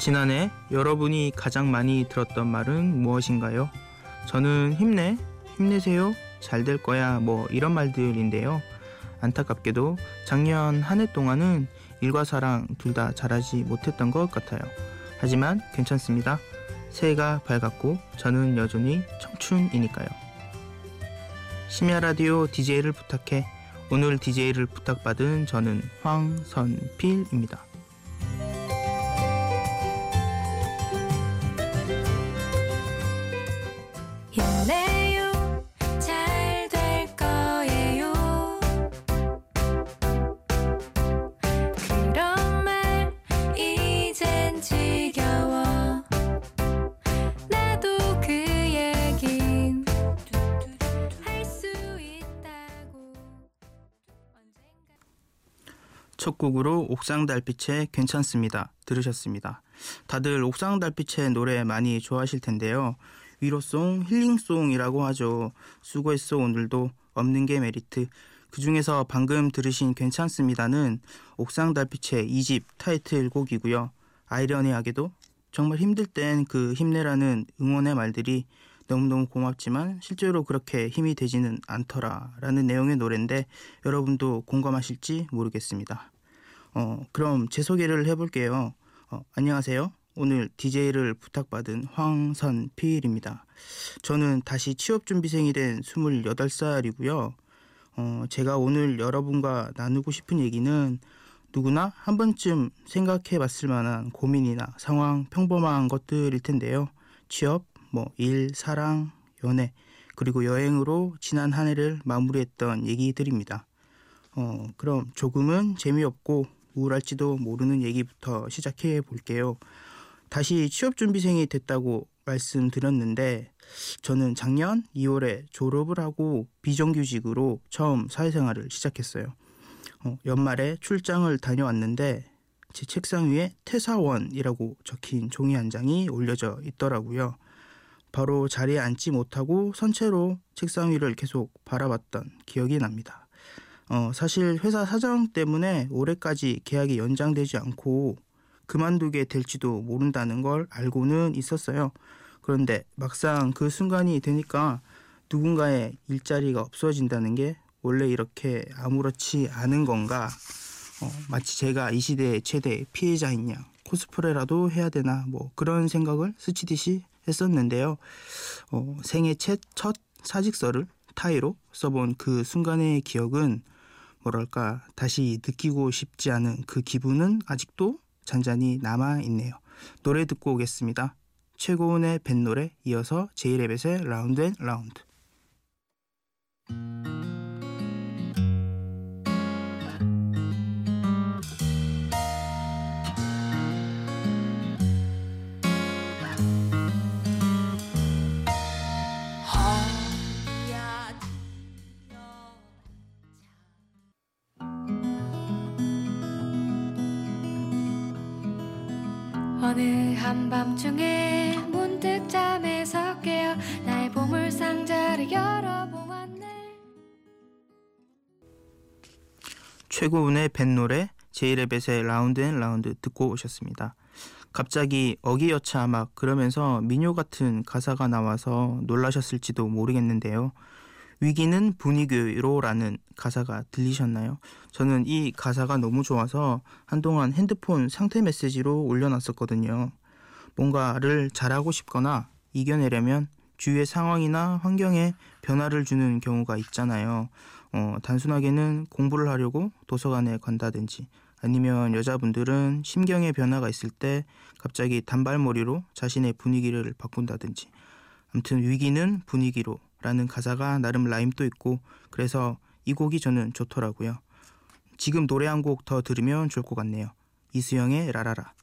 지난해 여러분이 가장 많이 들었던 말은 무엇인가요? 저는 힘내, 힘내세요, 잘 될 거야 뭐 이런 말들인데요. 안타깝게도 작년 한 해 동안은 일과 사랑 둘 다 잘하지 못했던 것 같아요. 하지만 괜찮습니다. 새해가 밝았고 저는 여전히 청춘이니까요. 심야 라디오 DJ를 부탁해. 오늘 DJ를 부탁받은 저는 황선필입니다. 힘내요, 잘 될 거예요. 그런 말 이젠 지겨워. 나도 그 얘긴 할 수 있다고. 첫 곡으로 옥상 달빛의 괜찮습니다 들으셨습니다. 다들 옥상 달빛의 노래 많이 좋아하실 텐데요. 위로송, 힐링송이라고 하죠. 수고했어 오늘도, 없는 게 메리트. 그 중에서 방금 들으신 괜찮습니다는 옥상 달빛의 2집 타이틀곡이고요. 아이러니하게도 정말 힘들 땐 그 힘내라는 응원의 말들이 너무너무 고맙지만 실제로 그렇게 힘이 되지는 않더라라는 내용의 노래인데 여러분도 공감하실지 모르겠습니다. 그럼 제 소개를 해볼게요. 안녕하세요. 오늘 DJ를 부탁받은 황선필입니다. 저는 다시 취업준비생이 된 28살이고요. 제가 오늘 여러분과 나누고 싶은 얘기는 누구나 한 번쯤 생각해 봤을 만한 고민이나 상황, 평범한 것들일 텐데요. 취업, 일, 사랑, 연애, 그리고 여행으로 지난 한 해를 마무리했던 얘기들입니다. 그럼 조금은 재미없고 우울할지도 모르는 얘기부터 시작해 볼게요. 다시 취업준비생이 됐다고 말씀드렸는데 저는 작년 2월에 졸업을 하고 비정규직으로 처음 사회생활을 시작했어요. 연말에 출장을 다녀왔는데 제 책상 위에 퇴사원이라고 적힌 종이 한 장이 올려져 있더라고요. 바로 자리에 앉지 못하고 선체로 책상 위를 계속 바라봤던 기억이 납니다. 사실 회사 사정 때문에 올해까지 계약이 연장되지 않고 그만두게 될지도 모른다는 걸 알고는 있었어요. 그런데 막상 그 순간이 되니까 누군가의 일자리가 없어진다는 게 원래 이렇게 아무렇지 않은 건가? 마치 제가 이 시대의 최대 피해자인 양 코스프레라도 해야 되나 그런 생각을 스치듯이 했었는데요. 생애 첫 사직서를 타이로 써본 그 순간의 기억은 뭐랄까 다시 느끼고 싶지 않은 그 기분은 아직도 잔잔히 남아있네요. 노래 듣고 오겠습니다. 최고은의 뱃노래 이어서 제이레벳의 라운드 앤 라운드. 어느 한밤중에 문득 잠에서 깨어 나의 보물상자를 열어보았네. 최고운의 뱃노래 제이레벳의 라운드 앤 라운드 듣고 오셨습니다. 갑자기 어기여차 막 그러면서 민요 같은 가사가 나와서 놀라셨을지도 모르겠는데요. 위기는 분위기로라는 가사가 들리셨나요? 저는 이 가사가 너무 좋아서 한동안 핸드폰 상태 메시지로 올려놨었거든요. 뭔가를 잘하고 싶거나 이겨내려면 주위의 상황이나 환경에 변화를 주는 경우가 있잖아요. 단순하게는 공부를 하려고 도서관에 간다든지 아니면 여자분들은 심경의 변화가 있을 때 갑자기 단발머리로 자신의 분위기를 바꾼다든지 아무튼 위기는 분위기로 라는 가사가 나름 라임도 있고 그래서 이 곡이 저는 좋더라고요. 지금 노래 한 곡 더 들으면 좋을 것 같네요. 이수영의 라라라.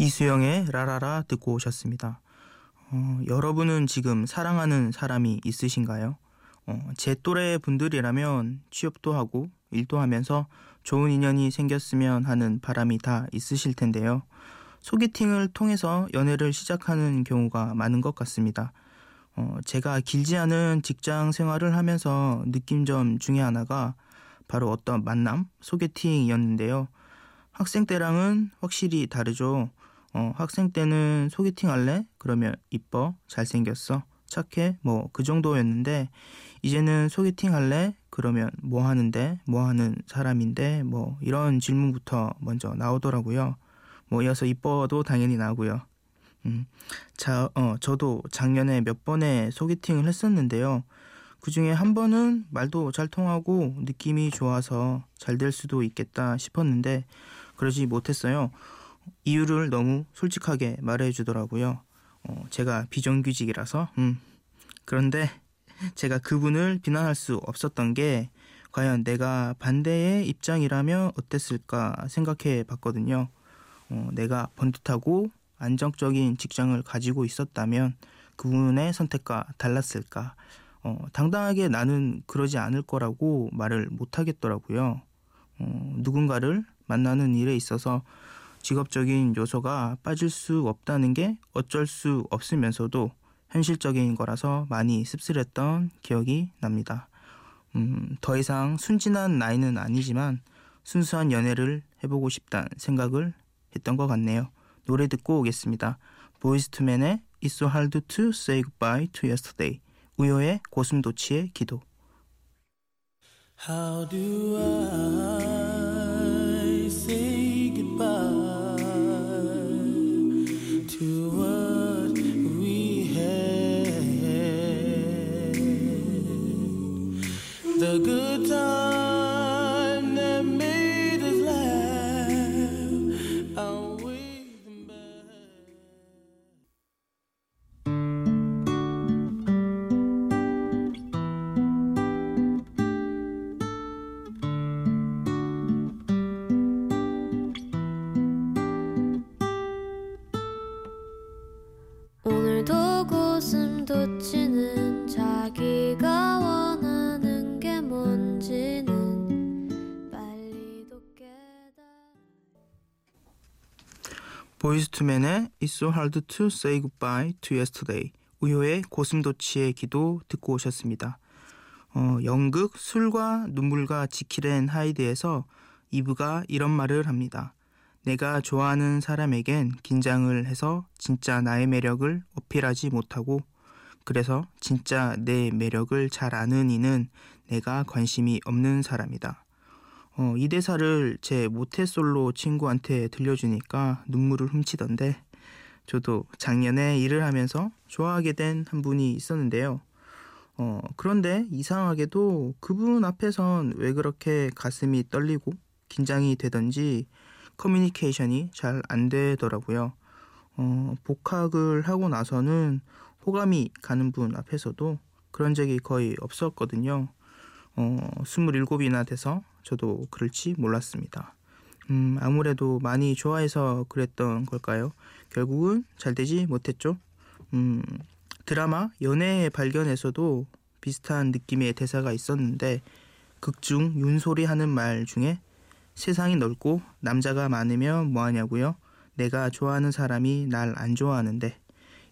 이수영의 라라라 듣고 오셨습니다. 여러분은 지금 사랑하는 사람이 있으신가요? 제 또래 분들이라면 취업도 하고 일도 하면서 좋은 인연이 생겼으면 하는 바람이 다 있으실 텐데요. 소개팅을 통해서 연애를 시작하는 경우가 많은 것 같습니다. 제가 길지 않은 직장 생활을 하면서 느낀 점 중에 하나가 바로 어떤 만남, 소개팅이었는데요. 학생 때랑은 확실히 다르죠. 학생 때는 소개팅 할래? 그러면 이뻐, 잘생겼어, 착해, 뭐 그 정도였는데 이제는 소개팅 할래? 그러면 뭐 하는 사람인데 뭐 이런 질문부터 먼저 나오더라고요. 뭐 이어서 이뻐도 당연히 나오고요. 저도 작년에 몇 번의 소개팅을 했었는데요. 그 중에 한 번은 말도 잘 통하고 느낌이 좋아서 잘 될 수도 있겠다 싶었는데 그러지 못했어요. 이유를 너무 솔직하게 말해주더라고요. 제가 비정규직이라서. 그런데 제가 그분을 비난할 수 없었던 게 과연 내가 반대의 입장이라면 어땠을까 생각해 봤거든요. 내가 번듯하고 안정적인 직장을 가지고 있었다면 그분의 선택과 달랐을까? 당당하게 나는 그러지 않을 거라고 말을 못 하겠더라고요. 누군가를 만나는 일에 있어서 직업적인 요소가 빠질 수 없다는 게 어쩔 수 없으면서도 현실적인 거라서 많이 씁쓸했던 기억이 납니다. 더 이상 순진한 나이는 아니지만 순수한 연애를 해보고 싶다는 생각을 했던 것 같네요. 노래 듣고 오겠습니다. 보이즈 투맨의 It's so hard to say goodbye to yesterday, 우효의 고슴도치의 기도. How do I say goodbye to what we had? The good time that made us laugh. 고슴도치는 자기가 원하는 게 뭔지는 빨리도 깨달아. 보이즈 투맨의 It's so hard to say goodbye to yesterday, 우효의 고슴도치의 기도 듣고 오셨습니다. 연극 술과 눈물과 지킬앤 하이드에서 이브가 이런 말을 합니다. 내가 좋아하는 사람에겐 긴장을 해서 진짜 나의 매력을 어필하지 못하고, 그래서 진짜 내 매력을 잘 아는 이는 내가 관심이 없는 사람이다. 이 대사를 제 모태솔로 친구한테 들려주니까 눈물을 훔치던데, 저도 작년에 일을 하면서 좋아하게 된 한 분이 있었는데요. 그런데 이상하게도 그분 앞에선 왜 그렇게 가슴이 떨리고 긴장이 되던지 커뮤니케이션이 잘 안 되더라고요. 복학을 하고 나서는 호감이 가는 분 앞에서도 그런 적이 거의 없었거든요. 27이나 돼서 저도 그럴지 몰랐습니다. 아무래도 많이 좋아해서 그랬던 걸까요? 결국은 잘 되지 못했죠. 드라마 연애의 발견에서도 비슷한 느낌의 대사가 있었는데 극중 윤솔이 하는 말 중에 세상이 넓고 남자가 많으면 뭐하냐고요? 내가 좋아하는 사람이 날 안 좋아하는데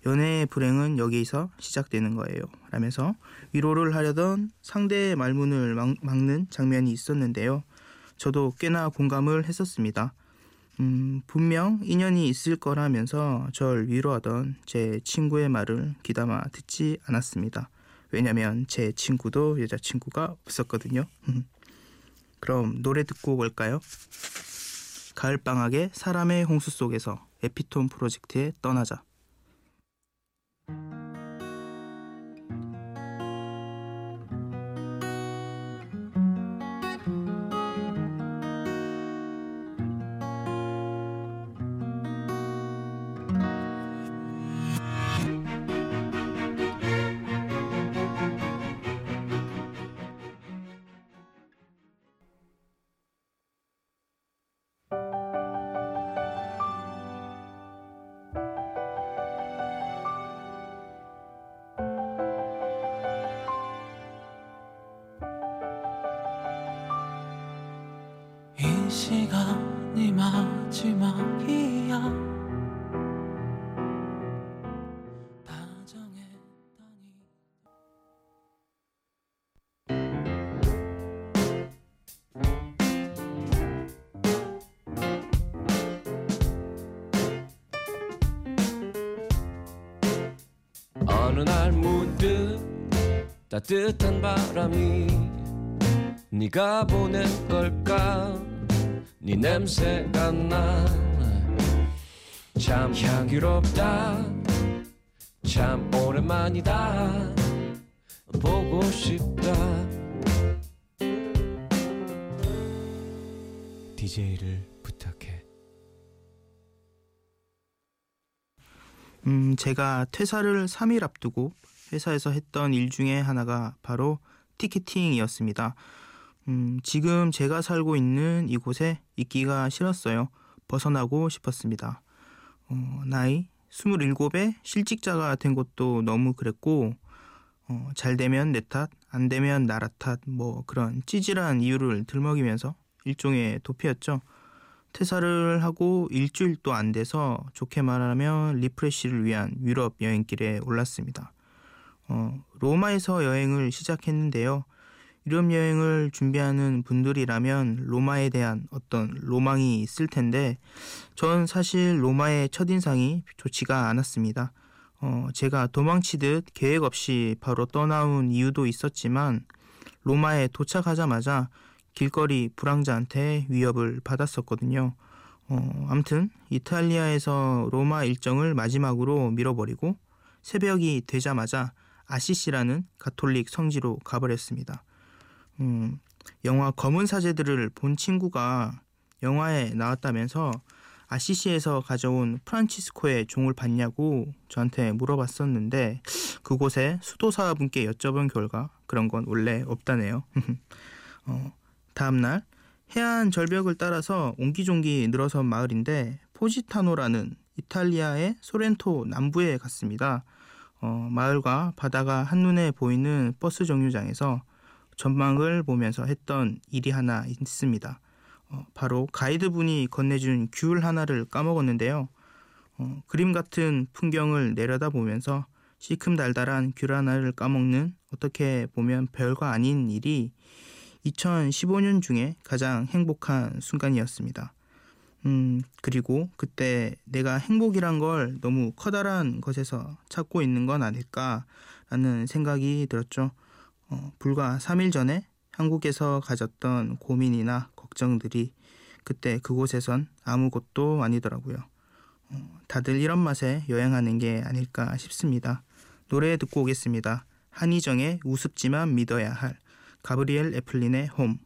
연애의 불행은 여기서 시작되는 거예요, 라면서 위로를 하려던 상대의 말문을 막는 장면이 있었는데요. 저도 꽤나 공감을 했었습니다. 분명 인연이 있을 거라면서 절 위로하던 제 친구의 말을 귀담아 듣지 않았습니다. 왜냐면 제 친구도 여자친구가 없었거든요. 그럼 노래 듣고 올까요? 가을방학의 사람의 홍수 속에서, 에피톤 프로젝트에 떠나자. 시간이 마지막이야. 파정에 다니. 어느 날 문득 따뜻한 바람이 네가 보낸 걸까. 네 냄새가 나. 참 향기롭다. 참 오랜만이다. 보고 싶다. DJ를 부탁해. 제가 퇴사를 3일 앞두고 회사에서 했던 일 중에 하나가 바로 티켓팅이었습니다. 지금 제가 살고 있는 이곳에 있기가 싫었어요. 벗어나고 싶었습니다. 나이 27에 실직자가 된 것도 너무 그랬고, 잘 되면 내 탓, 안 되면 나라 탓, 뭐 그런 찌질한 이유를 들먹이면서 일종의 도피였죠. 퇴사를 하고 일주일도 안 돼서 좋게 말하면 리프레시를 위한 유럽 여행길에 올랐습니다. 로마에서 여행을 시작했는데요. 유럽 여행을 준비하는 분들이라면 로마에 대한 어떤 로망이 있을 텐데, 전 사실 로마의 첫인상이 좋지가 않았습니다. 제가 도망치듯 계획 없이 바로 떠나온 이유도 있었지만, 로마에 도착하자마자 길거리 불황자한테 위협을 받았었거든요. 아무튼 이탈리아에서 로마 일정을 마지막으로 밀어버리고 새벽이 되자마자 아시시라는 가톨릭 성지로 가버렸습니다. 영화 검은 사제들을 본 친구가 영화에 나왔다면서 아시시에서 가져온 프란치스코의 종을 봤냐고 저한테 물어봤었는데, 그곳에 수도사분께 여쭤본 결과 그런 건 원래 없다네요. 다음날 해안 절벽을 따라서 옹기종기 늘어선 마을인데 포지타노라는 이탈리아의 소렌토 남부에 갔습니다. 마을과 바다가 한눈에 보이는 버스 정류장에서 전망을 보면서 했던 일이 하나 있습니다. 바로 가이드분이 건네준 귤 하나를 까먹었는데요. 그림 같은 풍경을 내려다보면서 시큼달달한 귤 하나를 까먹는, 어떻게 보면 별거 아닌 일이 2015년 중에 가장 행복한 순간이었습니다. 그리고 그때 내가 행복이란 걸 너무 커다란 것에서 찾고 있는 건 아닐까라는 생각이 들었죠. 불과 3일 전에 한국에서 가졌던 고민이나 걱정들이 그때 그곳에선 아무것도 아니더라고요. 다들 이런 맛에 여행하는 게 아닐까 싶습니다. 노래 듣고 오겠습니다. 한희정의 우습지만 믿어야 할, 가브리엘 애플린의 홈.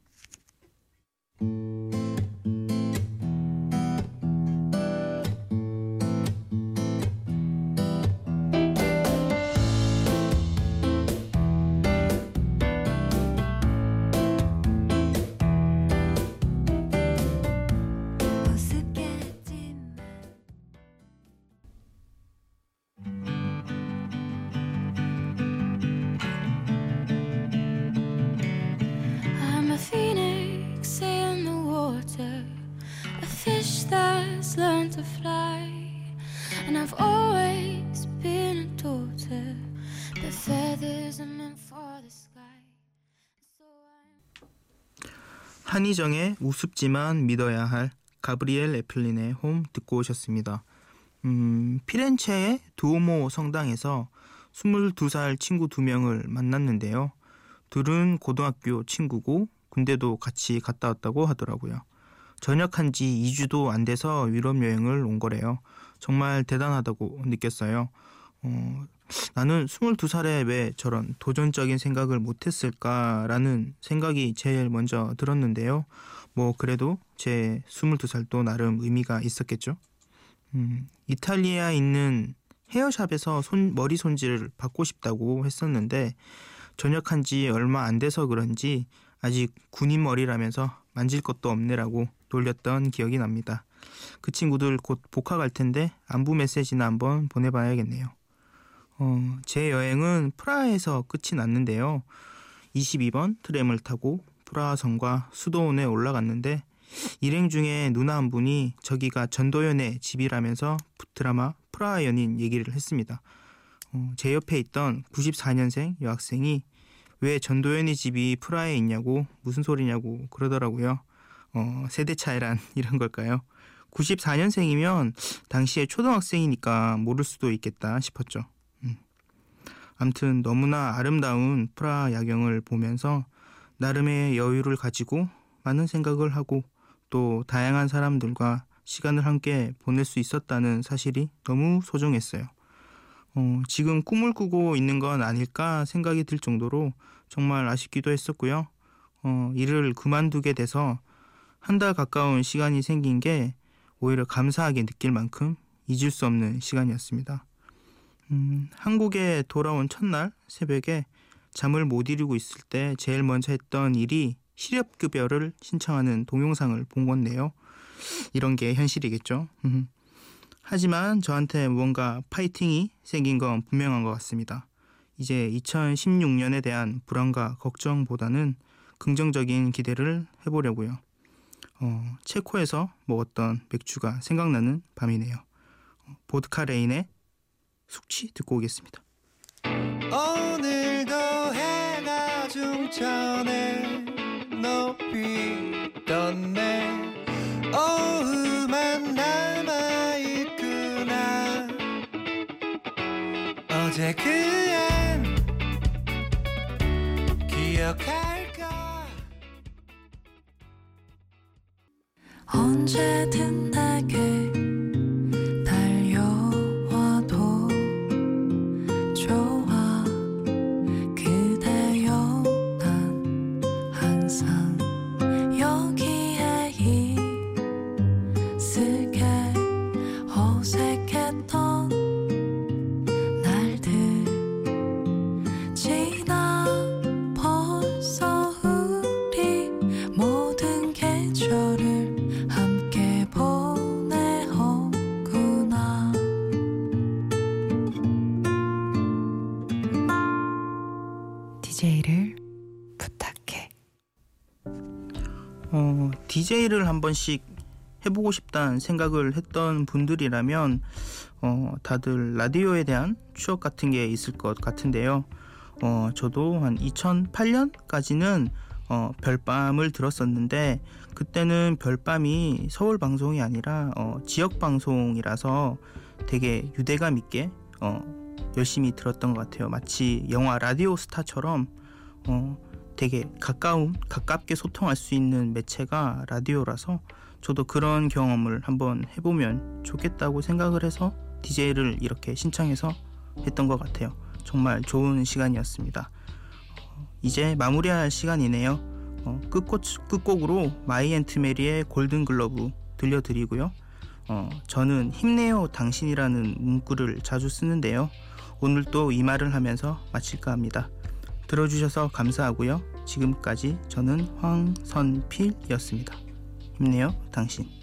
한희정의 우습지만 믿어야 할, 가브리엘 애플린의 홈 듣고 오셨습니다. 피렌체의 두오모 성당에서 22살 친구 2명을 만났는데요. 둘은 고등학교 친구고 군대도 같이 갔다 왔다고 하더라고요. 전역한 지 2주도 안 돼서 유럽 여행을 온 거래요. 정말 대단하다고 느꼈어요. 나는 22살에 왜 저런 도전적인 생각을 못했을까라는 생각이 제일 먼저 들었는데요. 뭐 그래도 제 22살도 나름 의미가 있었겠죠. 이탈리아에 있는 헤어샵에서 머리 손질을 받고 싶다고 했었는데, 전역한 지 얼마 안 돼서 그런지 아직 군인 머리라면서 만질 것도 없네라고 놀렸던 기억이 납니다. 그 친구들 곧 복학할 텐데 안부 메시지나 한번 보내봐야겠네요. 제 여행은 프라하에서 끝이 났는데요. 22번 트램을 타고 프라하 성과 수도원에 올라갔는데, 일행 중에 누나 한 분이 저기가 전도연의 집이라면서 드라마 프라하 연인 얘기를 했습니다. 제 옆에 있던 94년생 여학생이 왜 전도연의 집이 프라하에 있냐고 무슨 소리냐고 그러더라고요. 세대 차이란 이런 걸까요? 94년생이면 당시에 초등학생이니까 모를 수도 있겠다 싶었죠. 아무튼 너무나 아름다운 프라하 야경을 보면서 나름의 여유를 가지고 많은 생각을 하고 또 다양한 사람들과 시간을 함께 보낼 수 있었다는 사실이 너무 소중했어요. 지금 꿈을 꾸고 있는 건 아닐까 생각이 들 정도로 정말 아쉽기도 했었고요. 일을 그만두게 돼서 한 달 가까운 시간이 생긴 게 오히려 감사하게 느낄 만큼 잊을 수 없는 시간이었습니다. 한국에 돌아온 첫날 새벽에 잠을 못 이루고 있을 때 제일 먼저 했던 일이 실업급여를 신청하는 동영상을 본 건데요. 이런 게 현실이겠죠. 하지만 저한테 뭔가 파이팅이 생긴 건 분명한 것 같습니다. 이제 2016년에 대한 불안과 걱정보다는 긍정적인 기대를 해보려고요. 체코에서 먹었던 맥주가 생각나는 밤이네요. 보드카 레인의 숙취 듣고 오겠습니다. 오늘도 해가 중천에 높이 떴네. 오후만 남아있구나. 어제 그엔 기억할까. 언제든 내게 DJ를 부탁해. DJ를 한 번씩 해보고 싶다는 생각을 했던 분들이라면 다들 라디오에 대한 추억 같은 게 있을 것 같은데요. 저도 한 2008년까지는 별밤을 들었었는데 그때는 별밤이 서울 방송이 아니라 지역 방송이라서 되게 유대감 있게 열심히 들었던 것 같아요. 마치 영화 라디오 스타처럼 되게 가깝게 소통할 수 있는 매체가 라디오라서 저도 그런 경험을 한번 해보면 좋겠다고 생각을 해서 DJ를 이렇게 신청해서 했던 것 같아요. 정말 좋은 시간이었습니다. 이제 마무리할 시간이네요. 끝곡으로 마이 앤트 메리의 골든글러브 들려드리고요. 저는 힘내요 당신이라는 문구를 자주 쓰는데요. 오늘도 이 말을 하면서 마칠까 합니다. 들어주셔서 감사하고요. 지금까지 저는 황선필이었습니다. 힘내요 당신.